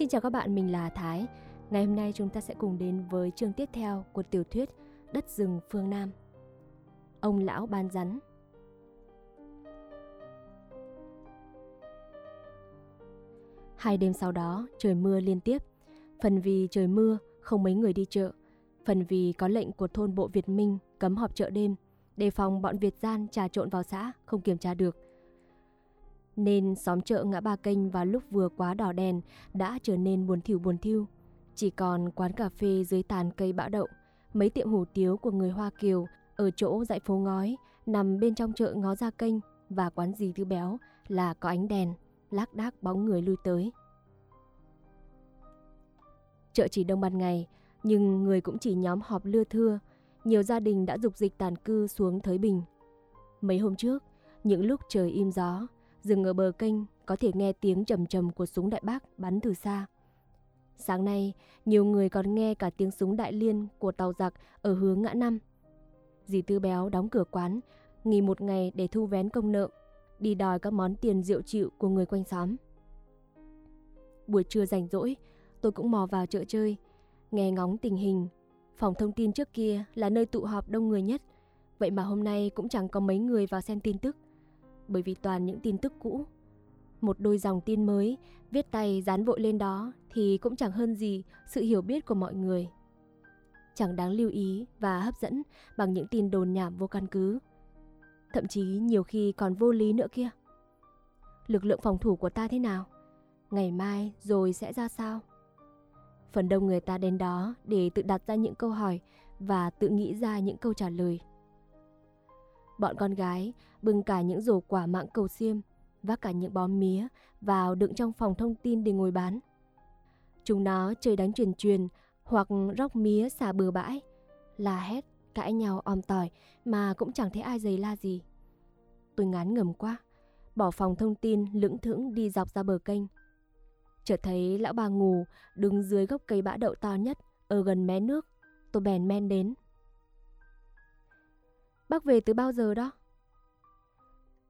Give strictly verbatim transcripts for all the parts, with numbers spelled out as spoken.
Xin chào các bạn, mình là Thái. Ngày hôm nay chúng ta sẽ cùng đến với chương tiếp theo của tiểu thuyết Đất Rừng Phương Nam, Ông Lão Bán Rắn. Hai đêm sau đó trời mưa liên tiếp. Phần vì trời mưa không mấy người đi chợ, phần vì có lệnh của thôn bộ Việt Minh cấm họp chợ đêm, đề phòng bọn Việt Gian trà trộn vào xã không kiểm tra được. Nên xóm chợ ngã ba kênh vào lúc vừa quá đỏ đèn đã trở nên buồn thiu buồn thiu. Chỉ còn quán cà phê dưới tàn cây bão đậu, mấy tiệm hủ tiếu của người Hoa Kiều ở chỗ dãy phố ngói nằm bên trong chợ ngó ra kênh, và quán dì Tư béo là có ánh đèn, lác đác bóng người lui tới. Chợ chỉ đông ban ngày, nhưng người cũng chỉ nhóm họp lưa thưa. Nhiều gia đình đã dục dịch tản cư xuống Thới Bình. Mấy hôm trước, những lúc trời im gió, dừng ở bờ kênh có thể nghe tiếng trầm trầm của súng đại bác bắn từ xa. Sáng nay, nhiều người còn nghe cả tiếng súng đại liên của tàu giặc ở hướng ngã năm. Dì Tư béo đóng cửa quán, nghỉ một ngày để thu vén công nợ, đi đòi các món tiền rượu chịu của người quanh xóm. Buổi trưa rảnh rỗi, tôi cũng mò vào chợ chơi, nghe ngóng tình hình. Phòng thông tin trước kia là nơi tụ họp đông người nhất, vậy mà hôm nay cũng chẳng có mấy người vào xem tin tức, bởi vì toàn những tin tức cũ. Một đôi dòng tin mới viết tay dán vội lên đó thì cũng chẳng hơn gì sự hiểu biết của mọi người. Chẳng đáng lưu ý và hấp dẫn bằng những tin đồn nhảm vô căn cứ, thậm chí nhiều khi còn vô lý nữa kia. Lực lượng phòng thủ của ta thế nào? Ngày mai rồi sẽ ra sao? Phần đông người ta đến đó để tự đặt ra những câu hỏi và tự nghĩ ra những câu trả lời. Bọn con gái bưng cả những rổ quả mọng cầu xiêm, vác cả những bó mía vào đựng trong phòng thông tin để ngồi bán. Chúng nó chơi đánh truyền truyền hoặc róc mía xả bừa bãi, la hét, cãi nhau om tỏi mà cũng chẳng thấy ai dày la gì. Tôi ngán ngẩm quá, bỏ phòng thông tin lững thững đi dọc ra bờ kênh. Chợt thấy lão bà Ngù đứng dưới gốc cây bã đậu to nhất ở gần mé nước, tôi bèn men đến. Bác về từ bao giờ đó?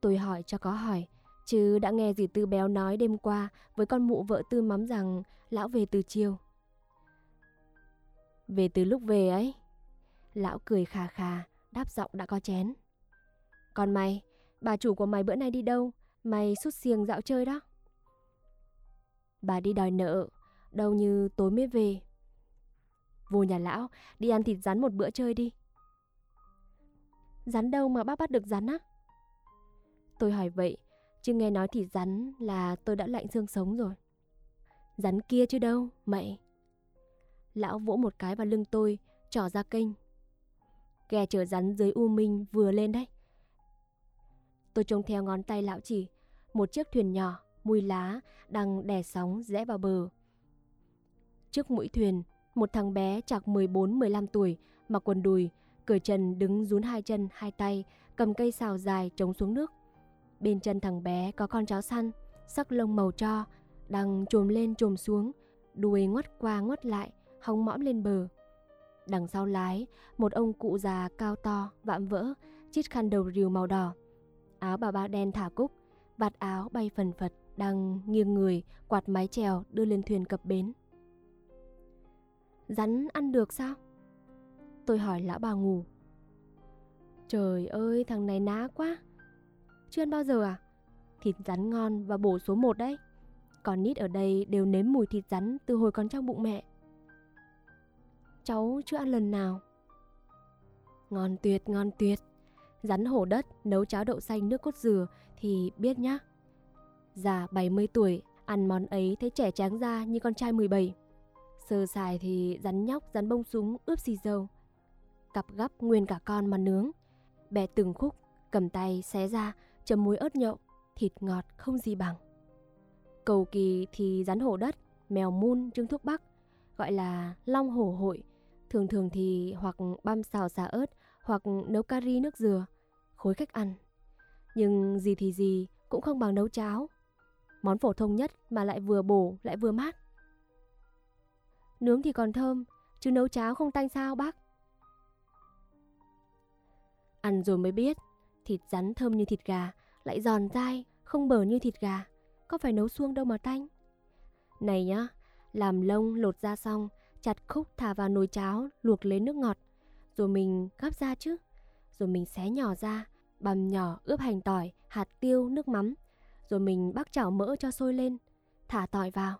Tôi hỏi cho có hỏi, chứ đã nghe dì Tư béo nói đêm qua với con mụ vợ Tư mắm rằng lão về từ chiều. Về từ lúc về ấy. Lão cười khà khà, đáp giọng đã có chén. Còn mày, bà chủ của mày bữa nay đi đâu? Mày sút xiềng dạo chơi đó. Bà đi đòi nợ, đâu như tối mới về. Vô nhà lão, đi ăn thịt rắn một bữa chơi đi. Rắn đâu mà bác bắt được rắn á? Tôi hỏi vậy, chứ nghe nói thịt rắn là tôi đã lạnh xương sống rồi. Rắn kia chứ đâu, mẹ. Lão vỗ một cái vào lưng tôi, trỏ ra kênh. Ghe chở rắn dưới U Minh vừa lên đấy. Tôi trông theo ngón tay lão chỉ, một chiếc thuyền nhỏ, mùi lá, đang đè sóng rẽ vào bờ. Trước mũi thuyền, một thằng bé chạc mười bốn mười lăm tuổi, mặc quần đùi, cởi trần đứng rún hai chân, hai tay, cầm cây sào dài chống xuống nước. Bên chân thằng bé có con chó săn, sắc lông màu tro, đang chồm lên chồm xuống, đuôi ngoắt qua ngoắt lại, hóng mõm lên bờ. Đằng sau lái, một ông cụ già cao to, vạm vỡ, chiếc khăn đầu rìu màu đỏ, áo bà ba đen thả cúc, vạt áo bay phần phật, đang nghiêng người quạt mái chèo đưa lên thuyền cập bến. Rắn ăn được sao? Tôi hỏi lão bà Ngù. Trời ơi, thằng này ná quá. Chưa ăn bao giờ à? Thịt rắn ngon và bổ số một đấy. Còn nít ở đây đều nếm mùi thịt rắn từ hồi còn trong bụng mẹ. Cháu chưa ăn lần nào. Ngon tuyệt, ngon tuyệt. Rắn hổ đất nấu cháo đậu xanh nước cốt dừa thì biết nhá. Già bảy mươi tuổi, ăn món ấy thấy trẻ tráng ra như con trai mười bảy. Sơ sài thì rắn nhóc, rắn bông súng ướp xì dầu. Cặp gắp nguyên cả con mà nướng. Bẻ từng khúc, cầm tay xé ra, chấm muối ớt nhậu, thịt ngọt không gì bằng. Cầu kỳ thì rắn hổ đất, mèo mun, trứng thuốc bắc, gọi là long hổ hội. Thường thường thì hoặc băm xào xà ớt, hoặc nấu cà ri nước dừa, khối cách ăn. Nhưng gì thì gì cũng không bằng nấu cháo, món phổ thông nhất mà lại vừa bổ lại vừa mát. Nướng thì còn thơm, chứ nấu cháo không tanh sao bác? Ăn rồi mới biết, thịt rắn thơm như thịt gà, lại giòn dai, không bở như thịt gà. Có phải nấu suông đâu mà tanh. Này nhá, làm lông lột ra xong, chặt khúc thả vào nồi cháo luộc lấy nước ngọt, rồi mình gắp ra chứ. Rồi mình xé nhỏ ra, bằm nhỏ ướp hành tỏi, hạt tiêu, nước mắm. Rồi mình bắc chảo mỡ cho sôi lên, thả tỏi vào.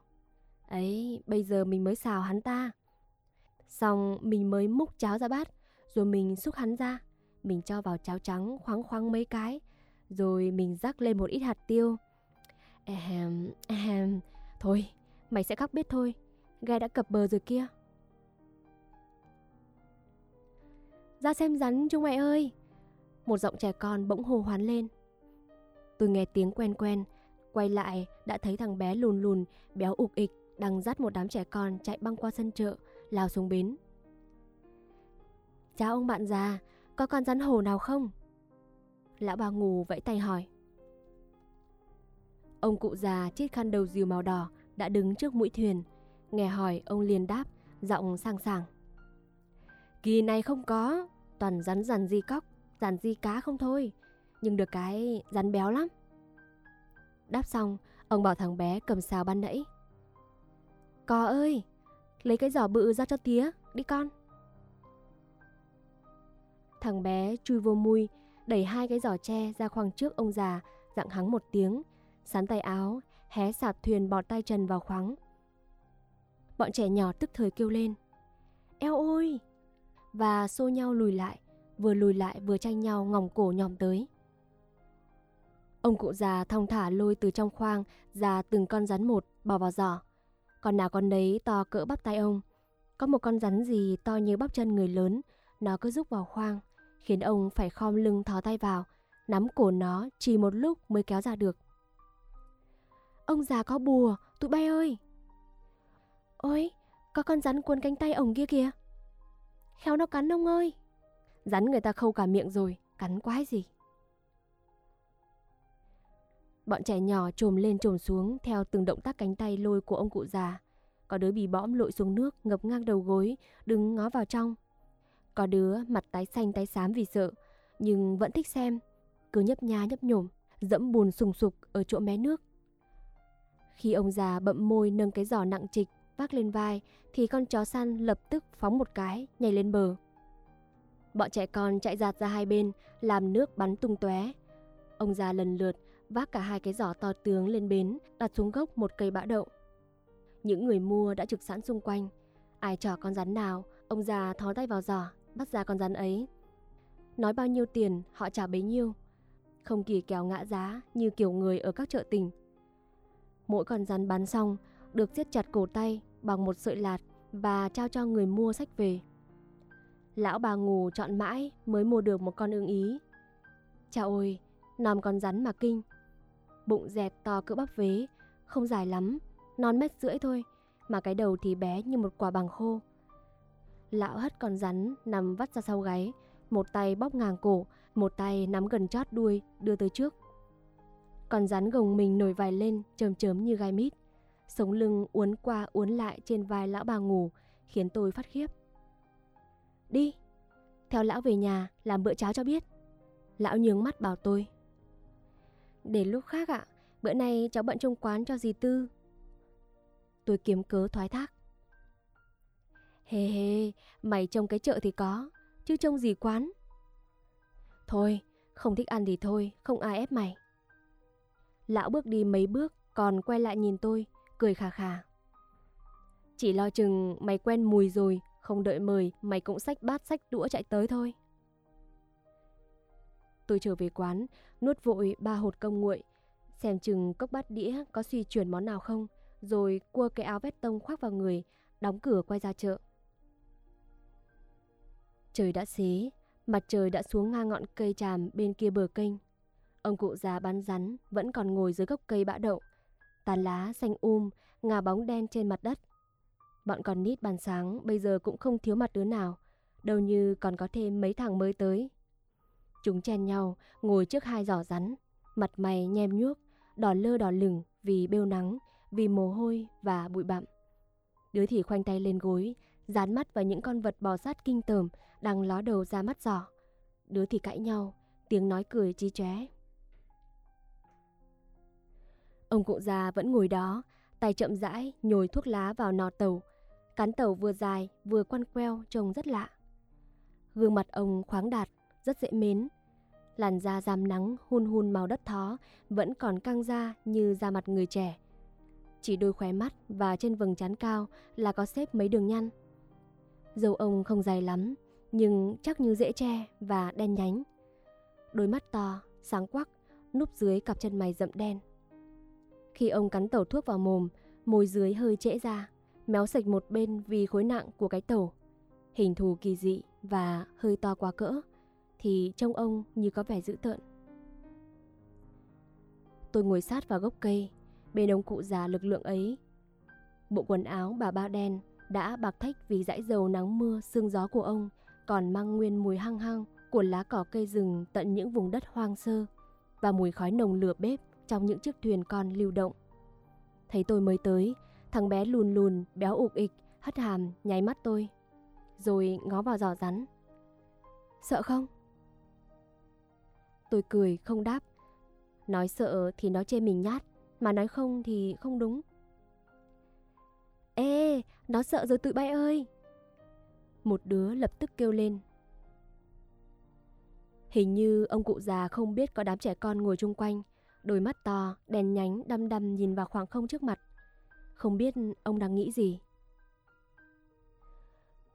Ấy, bây giờ mình mới xào hắn ta. Xong mình mới múc cháo ra bát, rồi mình xúc hắn ra. Mình cho vào cháo trắng khoáng khoáng mấy cái, rồi mình rắc lên một ít hạt tiêu. Ehm, ehm, thôi, mày sẽ khắc biết thôi, ghe đã cập bờ rồi kia. Ra xem rắn chúng mày ơi! Một giọng trẻ con bỗng hô hoán lên. Tôi nghe tiếng quen quen, quay lại đã thấy thằng bé lùn lùn, béo ục ịch đang dắt một đám trẻ con chạy băng qua sân chợ, lao xuống bến. Chào ông bạn già, có con rắn hổ nào không? Lão bà ngủ vẫy tay hỏi. Ông cụ già chiếc khăn đầu rìu màu đỏ đã đứng trước mũi thuyền. Nghe hỏi ông liền đáp, giọng sang sảng. Kỳ này không có, toàn rắn rằn di cóc, rằn di cá không thôi. Nhưng được cái rắn béo lắm. Đáp xong, ông bảo thằng bé cầm xào ban nãy. Cò ơi, lấy cái giỏ bự ra cho tía, đi con. Thằng bé chui vô mui, đẩy hai cái giỏ tre ra khoang trước ông già, dặn hắng một tiếng, sắn tay áo, hé sạp thuyền bọt tay trần vào khoáng. Bọn trẻ nhỏ tức thời kêu lên, eo ôi! Và xô nhau lùi lại, vừa lùi lại vừa tranh nhau ngòng cổ nhòm tới. Ông cụ già thong thả lôi từ trong khoang ra từng con rắn một bỏ vào giỏ. Con nào con đấy to cỡ bắp tay ông. Có một con rắn gì to như bắp chân người lớn, nó cứ rúc vào khoang, khiến ông phải khom lưng thò tay vào, nắm cổ nó chỉ một lúc mới kéo ra được. Ông già có bùa, tụi bay ơi! Ôi, có con rắn cuốn cánh tay ông kia kìa! Khéo nó cắn ông ơi! Rắn người ta khâu cả miệng rồi, cắn quái gì! Bọn trẻ nhỏ chồm lên chồm xuống theo từng động tác cánh tay lôi của ông cụ già. Có đứa bị bõm lội xuống nước ngập ngang đầu gối, đứng ngó vào trong. Có đứa mặt tái xanh tái xám vì sợ, nhưng vẫn thích xem, cứ nhấp nha nhấp nhổm, dẫm bùn sùng sục ở chỗ mé nước. Khi ông già bậm môi nâng cái giỏ nặng trịch vác lên vai, thì con chó săn lập tức phóng một cái, nhảy lên bờ. Bọn trẻ con chạy dạt ra hai bên, làm nước bắn tung tóe. Ông già lần lượt vác cả hai cái giỏ to tướng lên bến, đặt xuống gốc một cây bã đậu. Những người mua đã trực sẵn xung quanh. Ai chở con rắn nào, ông già thò tay vào giỏ, bắt ra con rắn ấy. Nói bao nhiêu tiền, họ trả bấy nhiêu. Không kỳ kèo ngã giá như kiểu người ở các chợ tỉnh. Mỗi con rắn bán xong, được siết chặt cổ tay bằng một sợi lạt và trao cho người mua xách về. Lão bà ngủ chọn mãi mới mua được một con ưng ý. Chà ôi, nòm con rắn mà kinh. Bụng dẹt to cỡ bắp vế, không dài lắm, non mét rưỡi thôi, mà cái đầu thì bé như một quả bàng khô. Lão hất con rắn nằm vắt ra sau gáy, một tay bóp ngang cổ, một tay nắm gần chót đuôi đưa tới trước. Con rắn gồng mình nổi vài lên, chớm chớm như gai mít. Sống lưng uốn qua uốn lại trên vai lão bà ngủ, khiến tôi phát khiếp. Đi, theo lão về nhà làm bữa cháo cho biết. Lão nhướng mắt bảo tôi. Để lúc khác ạ, bữa nay cháu bận trông quán cho dì Tư. Tôi kiếm cớ thoái thác. Hề hề, mày trông cái chợ thì có, chứ trông gì quán. Thôi, không thích ăn thì thôi, không ai ép mày. Lão bước đi mấy bước, còn quay lại nhìn tôi, cười khà khà. Chỉ lo chừng mày quen mùi rồi, không đợi mời, mày cũng xách bát xách đũa chạy tới thôi. Tôi trở về quán, nuốt vội ba hột cơm nguội, xem chừng cốc bát đĩa có suy chuyển món nào không, rồi cua cái áo vét tông khoác vào người, đóng cửa quay ra chợ. Trời đã xế, mặt trời đã xuống ngang ngọn cây tràm bên kia bờ kênh. Ông cụ già bán rắn vẫn còn ngồi dưới gốc cây bã đậu, tán lá xanh um, ngả bóng đen trên mặt đất. Bọn con nít bàn sáng bây giờ cũng không thiếu mặt đứa nào, đâu như còn có thêm mấy thằng mới tới. Chúng chen nhau ngồi trước hai giỏ rắn, mặt mày nhem nhuốc, đỏ lơ đỏ lửng vì bêu nắng, vì mồ hôi và bụi bặm. Đứa thì khoanh tay lên gối, dán mắt vào những con vật bò sát kinh tởm đang ló đầu ra mắt giỏ. Đứa thì cãi nhau, tiếng nói cười chí chóe. Ông cụ già vẫn ngồi đó, tay chậm rãi nhồi thuốc lá vào nọ tàu. Cán tàu vừa dài vừa quăn queo trông rất lạ. Gương mặt ông khoáng đạt, rất dễ mến. Làn da rám nắng hun hun màu đất thó vẫn còn căng ra như da mặt người trẻ. Chỉ đôi khóe mắt và trên vầng trán cao là có xếp mấy đường nhăn. Râu ông không dài lắm, nhưng chắc như rễ tre và đen nhánh. Đôi mắt to, sáng quắc, núp dưới cặp chân mày rậm đen. Khi ông cắn tẩu thuốc vào mồm, môi dưới hơi trễ ra, méo sạch một bên vì khối nặng của cái tẩu. Hình thù kỳ dị và hơi to quá cỡ, thì trông ông như có vẻ dữ tợn. Tôi ngồi sát vào gốc cây, bên ông cụ già lực lượng ấy. Bộ quần áo bà ba đen đã bạc thách vì dãi dầu nắng mưa sương gió của ông còn mang nguyên mùi hăng hăng của lá cỏ cây rừng tận những vùng đất hoang sơ và mùi khói nồng lửa bếp trong những chiếc thuyền con lưu động. Thấy tôi mới tới, thằng bé lùn lùn, béo ục ịch, hất hàm, nháy mắt tôi, rồi ngó vào giỏ rắn. Sợ không? Tôi cười không đáp. Nói sợ thì nó chê mình nhát, mà nói không thì không đúng. Ê, nó sợ rồi tụi bay ơi! Một đứa lập tức kêu lên. Hình như ông cụ già không biết có đám trẻ con ngồi chung quanh, đôi mắt to, đen nhánh, đăm đăm nhìn vào khoảng không trước mặt. Không biết ông đang nghĩ gì.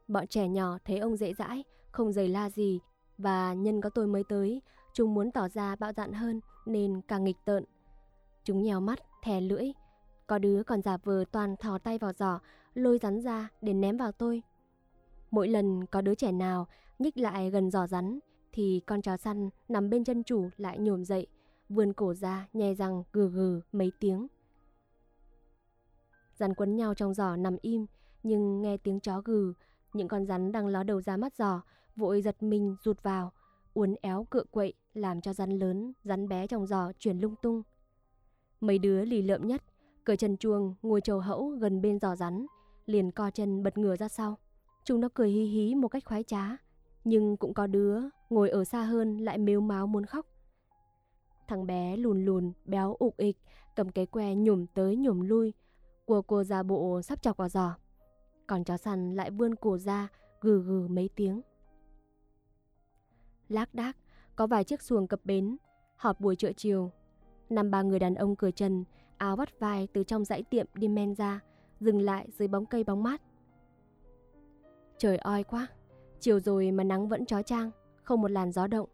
Bọn trẻ nhỏ thấy ông dễ dãi, không dày la gì, và nhân có tôi mới tới, chúng muốn tỏ ra bạo dạn hơn nên càng nghịch tợn. Chúng nhèo mắt, thè lưỡi. Có đứa còn giả vờ toàn thò tay vào giỏ, lôi rắn ra để ném vào tôi. Mỗi lần có đứa trẻ nào nhích lại gần giỏ rắn, thì con chó săn nằm bên chân chủ lại nhổm dậy, vươn cổ ra nhè răng gừ gừ mấy tiếng. Rắn quấn nhau trong giỏ nằm im, nhưng nghe tiếng chó gừ, những con rắn đang ló đầu ra mắt giỏ, vội giật mình rụt vào, uốn éo cựa quậy làm cho rắn lớn, rắn bé trong giỏ chuyển lung tung. Mấy đứa lì lợm nhất, cởi chân chuông ngồi trầu hẫu gần bên giỏ rắn, liền co chân bật ngửa ra sau. Chúng nó cười hí hí một cách khoái trá, nhưng cũng có đứa ngồi ở xa hơn lại mếu máo muốn khóc. Thằng bé lùn lùn, béo ục ịch, cầm cái que nhổm tới nhổm lui, cua cua ra bộ sắp chọc vào giỏ. Còn chó săn lại vươn cổ ra, gừ gừ mấy tiếng. Lác đác, có vài chiếc xuồng cập bến, họp buổi chợ chiều. Năm ba người đàn ông cởi trần, áo vắt vai từ trong dãy tiệm đi men ra, dừng lại dưới bóng cây bóng mát. Trời oi quá, chiều rồi mà nắng vẫn chói chang, không một làn gió động.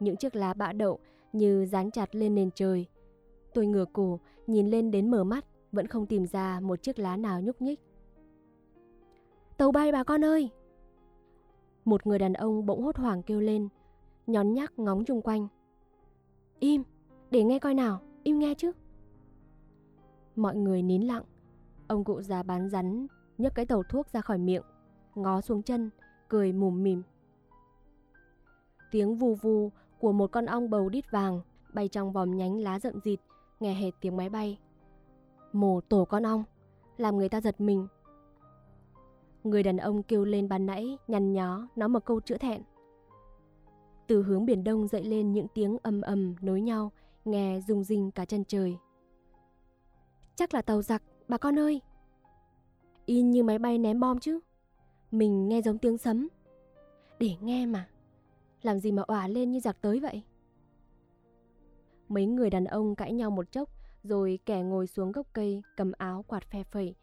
Những chiếc lá bã đậu như dán chặt lên nền trời. Tôi ngửa cổ, nhìn lên đến mở mắt, vẫn không tìm ra một chiếc lá nào nhúc nhích. Tàu bay bà con ơi! Một người đàn ông bỗng hốt hoảng kêu lên, nhón nhác ngóng chung quanh. Im, để nghe coi nào, im nghe chứ. Mọi người nín lặng. Ông cụ già bán rắn nhấc cái tẩu thuốc ra khỏi miệng, ngó xuống chân, cười mủm mỉm. Tiếng vù vù của một con ong bầu đít vàng bay trong vòm nhánh lá rậm rịt, nghe hệt tiếng máy bay. Mổ tổ con ong, làm người ta giật mình. Người đàn ông kêu lên ban nãy nhăn nhó nói một câu chữa thẹn. Từ hướng biển đông dậy lên những tiếng ầm ầm nối nhau, nghe rung rinh cả chân trời. Chắc là tàu giặc, bà con ơi. Y như máy bay ném bom chứ. Mình nghe giống tiếng sấm. Để nghe mà. Làm gì mà òa lên như giặc tới vậy. Mấy người đàn ông cãi nhau một chốc, rồi kẻ ngồi xuống gốc cây, cầm áo quạt phe phẩy.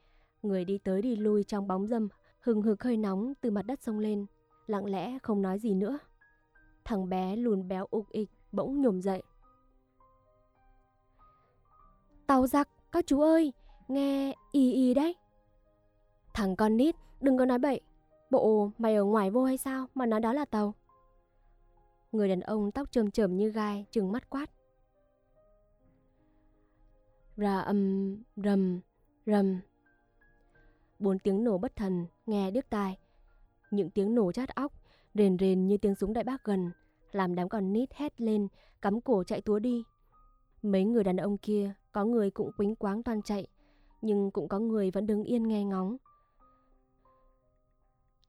Người đi tới đi lui trong bóng râm, hừng hực hơi nóng từ mặt đất xông lên, lặng lẽ không nói gì nữa. Thằng bé lùn béo ục ịch bỗng nhổm dậy. Tàu giặc, các chú ơi, nghe y y đấy. Thằng con nít, đừng có nói bậy. Bộ mày ở ngoài vô hay sao mà nói đó là tàu? Người đàn ông tóc trơm trởm như gai trừng mắt quát. Ra âm, rầm, rầm. Bốn tiếng nổ bất thần, nghe điếc tai. Những tiếng nổ chát óc, rền rền như tiếng súng đại bác gần, làm đám con nít hét lên, cắm cổ chạy túa đi. Mấy người đàn ông kia, có người cũng quính quáng toan chạy, nhưng cũng có người vẫn đứng yên nghe ngóng.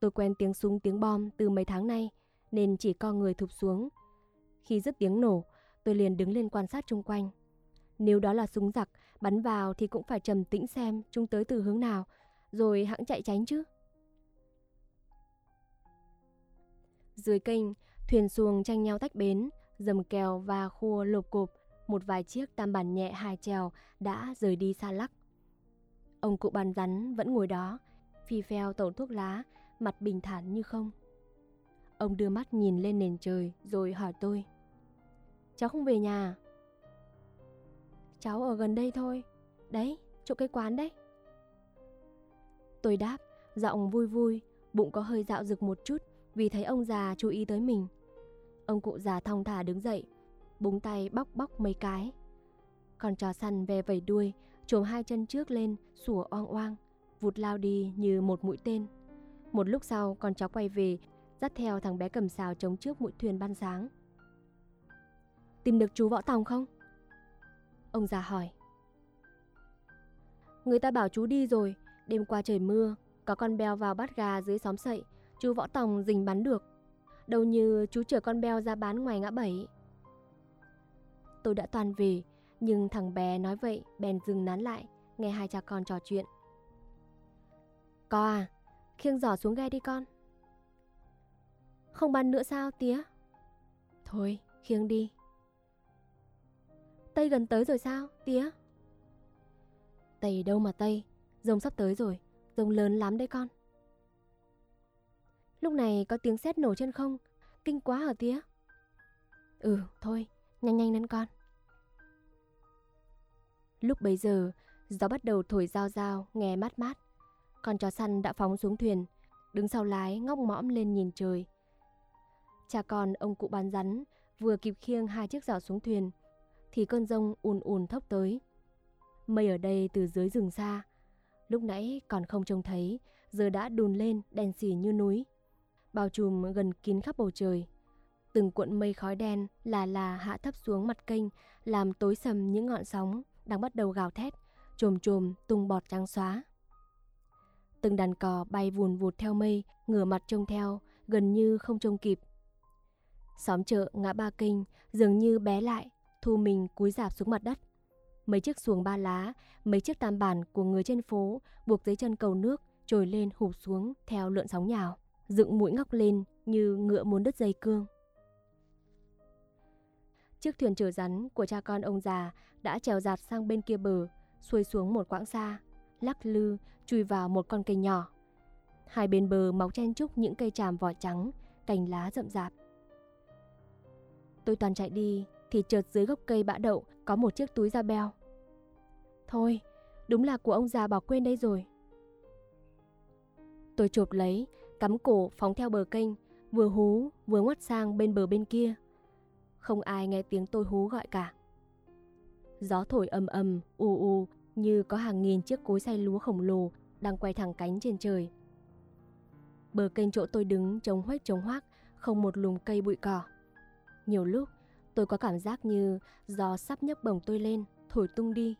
Tôi quen tiếng súng tiếng bom từ mấy tháng nay, nên chỉ co người thụp xuống. Khi dứt tiếng nổ, tôi liền đứng lên quan sát chung quanh. Nếu đó là súng giặc, bắn vào thì cũng phải trầm tĩnh xem chúng tới từ hướng nào, rồi hẵng chạy tránh chứ. Dưới kênh, thuyền xuồng tranh nhau tách bến, dầm kèo và khua lộp cộp, một vài chiếc tam bản nhẹ hai chèo đã rời đi xa lắc. Ông cụ bán rắn vẫn ngồi đó, phi phèo tẩu thuốc lá, mặt bình thản như không. Ông đưa mắt nhìn lên nền trời rồi hỏi tôi. Cháu không về nhà à? Cháu ở gần đây thôi. Đấy, chỗ cái quán đấy. Tôi đáp, giọng vui vui, bụng có hơi dạo rực một chút vì thấy ông già chú ý tới mình. Ông cụ già thong thả đứng dậy, búng tay bóc bóc mấy cái. Con chó săn ve vẩy đuôi, chồm hai chân trước lên, sủa oang oang, vụt lao đi như một mũi tên. Một lúc sau, con chó quay về, dắt theo thằng bé cầm sào chống trước mũi thuyền ban sáng. Tìm được chú Võ Tòng không? Ông già hỏi. Người ta bảo chú đi rồi, đêm qua trời mưa, có con beo vào bắt gà dưới xóm sậy, chú Võ Tòng rình bắn được. Đâu như chú chở con beo ra bán ngoài ngã bảy. Tôi đã toàn về, nhưng thằng bé nói vậy bèn dừng nán lại, nghe hai cha con trò chuyện. Co à, khiêng giỏ xuống ghe đi con. Không bắn nữa sao tía? Thôi, khiêng đi. Tây gần tới rồi sao tía? Tây đâu mà Tây, rông sắp tới rồi, rông lớn lắm đấy con. Lúc này có tiếng sét nổ trên không, kinh quá hả tía? Ừ, thôi, nhanh nhanh lên con. Lúc bấy giờ, gió bắt đầu thổi giao giao, nghe mát mát. Con chó săn đã phóng xuống thuyền, đứng sau lái ngóc mõm lên nhìn trời. Cha con ông cụ bán rắn vừa kịp khiêng hai chiếc giỏ xuống thuyền, thì cơn dông ùn ùn thốc tới. Mây ở đây từ dưới rừng xa, lúc nãy còn không trông thấy, giờ đã đùn lên đen sì như núi, bao trùm gần kín khắp bầu trời. Từng cuộn mây khói đen là là hạ thấp xuống mặt kênh, làm tối sầm những ngọn sóng đang bắt đầu gào thét, chồm chồm tung bọt trắng xóa. Từng đàn cò bay vùn vụt theo mây, ngửa mặt trông theo, gần như không trông kịp. Xóm chợ ngã ba kênh dường như bé lại, thu mình cúi rạp xuống mặt đất. Mấy chiếc xuồng ba lá, mấy chiếc tam bản của người trên phố buộc dưới chân cầu nước trồi lên hụp xuống theo lượn sóng nhào, dựng mũi ngóc lên như ngựa muốn đứt dây cương. Chiếc thuyền chở rắn của cha con ông già đã trèo dạt sang bên kia bờ, xuôi xuống một quãng xa, lắc lư chui vào một con kênh nhỏ. Hai bên bờ mọc chen chúc những cây tràm vỏ trắng, cành lá rậm rạp. Tôi toàn chạy đi thì chợt dưới gốc cây bã đậu có một chiếc túi da beo. Thôi, đúng là của ông già bỏ quên đây rồi. Tôi chộp lấy, cắm cổ phóng theo bờ kênh, vừa hú vừa ngoắt sang bên bờ bên kia. Không ai nghe tiếng tôi hú gọi cả. Gió thổi ầm ầm, ù ù như có hàng nghìn chiếc cối xay lúa khổng lồ đang quay thẳng cánh trên trời. Bờ kênh chỗ tôi đứng trống huếch trống hoác, không một lùm cây bụi cỏ. Nhiều lúc tôi có cảm giác như gió sắp nhấc bổng tôi lên, thổi tung đi.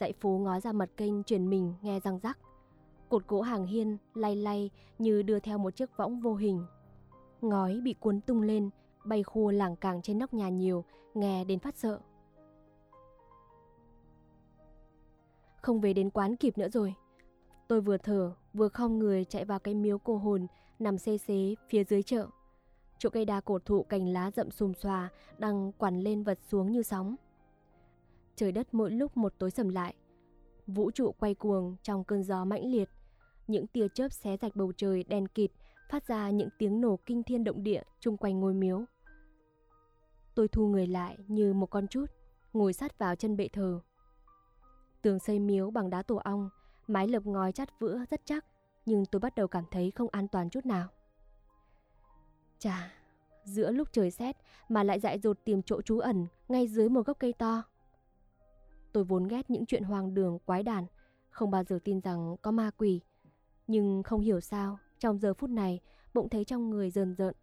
Dãy phố ngó ra mặt kênh chuyển mình nghe răng rắc. Cột gỗ hàng hiên lay lay như đưa theo một chiếc võng vô hình. Ngói bị cuốn tung lên, bay khua lảng cảng trên nóc nhà nhiều, nghe đến phát sợ. Không về đến quán kịp nữa rồi. Tôi vừa thở, vừa khom người chạy vào cái miếu cô hồn nằm xê xế phía dưới chợ. Chỗ cây đa cổ thụ cành lá rậm xùm xòa đang quằn lên vật xuống như sóng. Trời đất mỗi lúc một tối sầm lại. Vũ trụ quay cuồng trong cơn gió mãnh liệt. Những tia chớp xé rạch bầu trời đen kịt, phát ra những tiếng nổ kinh thiên động địa chung quanh ngôi miếu. Tôi thu người lại như một con trút, ngồi sát vào chân bệ thờ. Tường xây miếu bằng đá tổ ong, mái lợp ngói chát vữa rất chắc, nhưng tôi bắt đầu cảm thấy không an toàn chút nào. Chà, giữa lúc trời sét mà lại dại dột tìm chỗ trú ẩn ngay dưới một gốc cây to. Tôi vốn ghét những chuyện hoang đường quái đản, không bao giờ tin rằng có ma quỷ, nhưng không hiểu sao trong giờ phút này bỗng thấy trong người rờn rợn.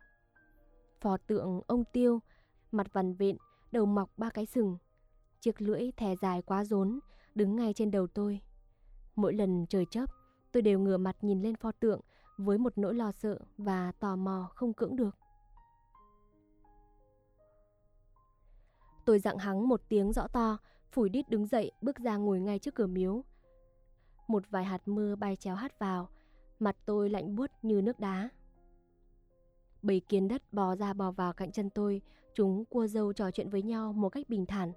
Phò tượng ông Tiêu, mặt vằn vện, đầu mọc ba cái sừng, chiếc lưỡi thè dài quá rốn, đứng ngay trên đầu tôi. Mỗi lần trời chớp, tôi đều ngửa mặt nhìn lên pho tượng với một nỗi lo sợ và tò mò không cưỡng được. Tôi dặng hắng một tiếng rõ to, Phủi đít đứng dậy, bước ra ngồi ngay trước cửa miếu. Một vài hạt mưa bay chéo hắt vào, mặt tôi lạnh buốt như nước đá. Bầy kiến đất bò ra bò vào cạnh chân tôi, chúng cua râu trò chuyện với nhau một cách bình thản.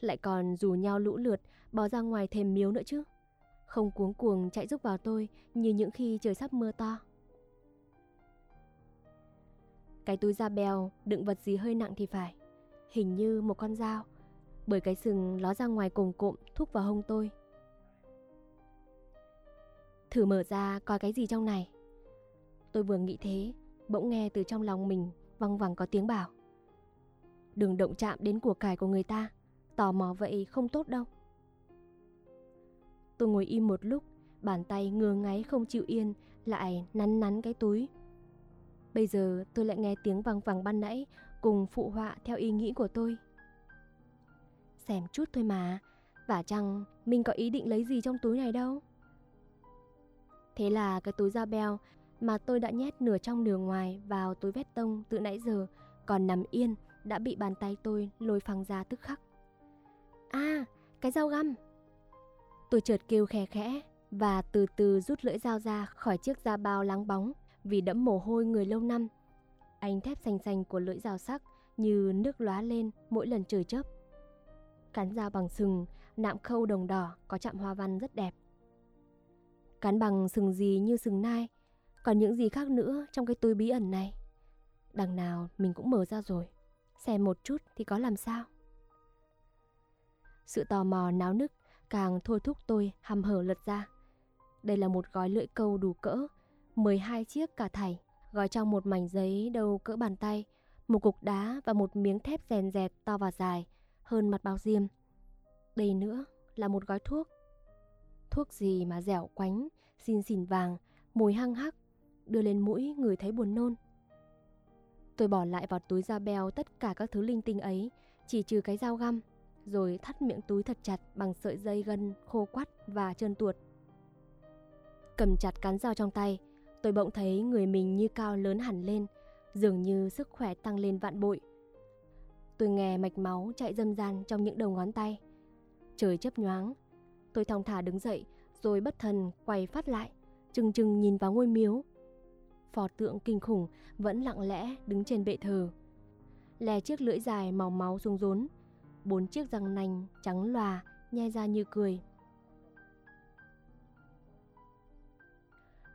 Lại còn rủ nhau lũ lượt bò ra ngoài thềm miếu nữa chứ, không cuống cuồng chạy rúc vào tôi như những khi trời sắp mưa to. Cái túi da bèo đựng vật gì hơi nặng thì phải, hình như một con dao, bởi cái sừng ló ra ngoài cồm cộm thúc vào hông tôi. Thử mở ra coi cái gì trong này. Tôi vừa nghĩ thế, bỗng nghe từ trong lòng mình văng vẳng có tiếng bảo: đừng động chạm đến của cải của người ta, tò mò vậy không tốt đâu. Tôi ngồi im một lúc, bàn tay ngứa ngáy không chịu yên, lại nắn nắn cái túi. Bây giờ tôi lại nghe tiếng văng vẳng ban nãy cùng phụ họa theo ý nghĩ của tôi. Xem chút thôi mà, vả chăng mình có ý định lấy gì trong túi này đâu. Thế là cái túi da beo mà tôi đã nhét nửa trong nửa ngoài vào túi vét tông từ nãy giờ còn nằm yên đã bị bàn tay tôi lôi phăng ra tức khắc. À, cái dao găm! Tôi chợt kêu khè khẽ và từ từ rút lưỡi dao ra khỏi chiếc da bao láng bóng vì đẫm mồ hôi người lâu năm. Ánh thép xanh xanh của lưỡi dao sắc như nước lóa lên mỗi lần trời chớp. Cán dao bằng sừng, nạm khâu đồng đỏ có chạm hoa văn rất đẹp. Cán bằng sừng gì như sừng nai, còn những gì khác nữa trong cái túi bí ẩn này. Đằng nào mình cũng mở ra rồi, xem một chút thì có làm sao. Sự tò mò náo nức càng thôi thúc tôi hăm hở lật ra. Đây là một gói lưỡi câu đủ cỡ, mười hai chiếc cả thảy, gói trong một mảnh giấy đầu cỡ bàn tay, một cục đá và một miếng thép rèn dẹt to và dài, hơn mặt bao diêm. Đây nữa là một gói thuốc. Thuốc gì mà dẻo quánh, xin xỉn vàng, mùi hăng hắc, đưa lên mũi người thấy buồn nôn. Tôi bỏ lại vào túi da beo tất cả các thứ linh tinh ấy, chỉ trừ cái dao găm, rồi thắt miệng túi thật chặt bằng sợi dây gân khô quắt và trơn tuột. Cầm chặt cán dao trong tay, tôi bỗng thấy người mình như cao lớn hẳn lên, dường như sức khỏe tăng lên vạn bội. Tôi nghe mạch máu chạy râm ran trong những đầu ngón tay. Trời chớp nhoáng, tôi thong thả đứng dậy, rồi bất thần quay phát lại, trừng trừng nhìn vào ngôi miếu. Pho tượng kinh khủng vẫn lặng lẽ đứng trên bệ thờ, lè chiếc lưỡi dài màu máu xuống rốn, bốn chiếc răng nanh trắng lòa nhai ra như cười.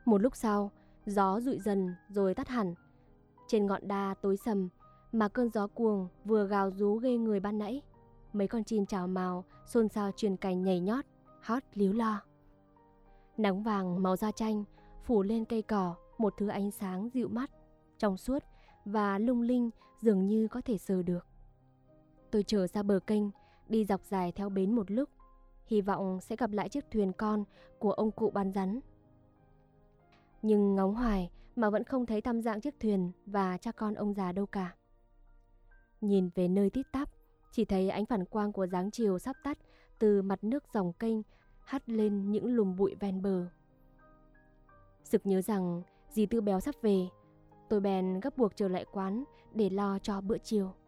Một lúc sau, gió dụi dần rồi tắt hẳn. Trên ngọn đa tối sầm mà cơn gió cuồng vừa gào rú ghê người ban nãy, mấy con chim chào mào xôn xao truyền cành nhảy nhót, hót líu lo. Nắng vàng màu da chanh phủ lên cây cỏ một thứ ánh sáng dịu mắt, trong suốt và lung linh dường như có thể sờ được. Tôi trở ra bờ kênh, đi dọc dài theo bến một lúc, hy vọng sẽ gặp lại chiếc thuyền con của ông cụ bán rắn. Nhưng ngóng hoài mà vẫn không thấy tăm dạng chiếc thuyền và cha con ông già đâu cả. Nhìn về nơi tít tắp, chỉ thấy ánh phản quang của dáng chiều sắp tắt từ mặt nước dòng kênh hắt lên những lùm bụi ven bờ. Sực nhớ rằng dì Tư béo sắp về, tôi bèn gấp buộc trở lại quán để lo cho bữa chiều.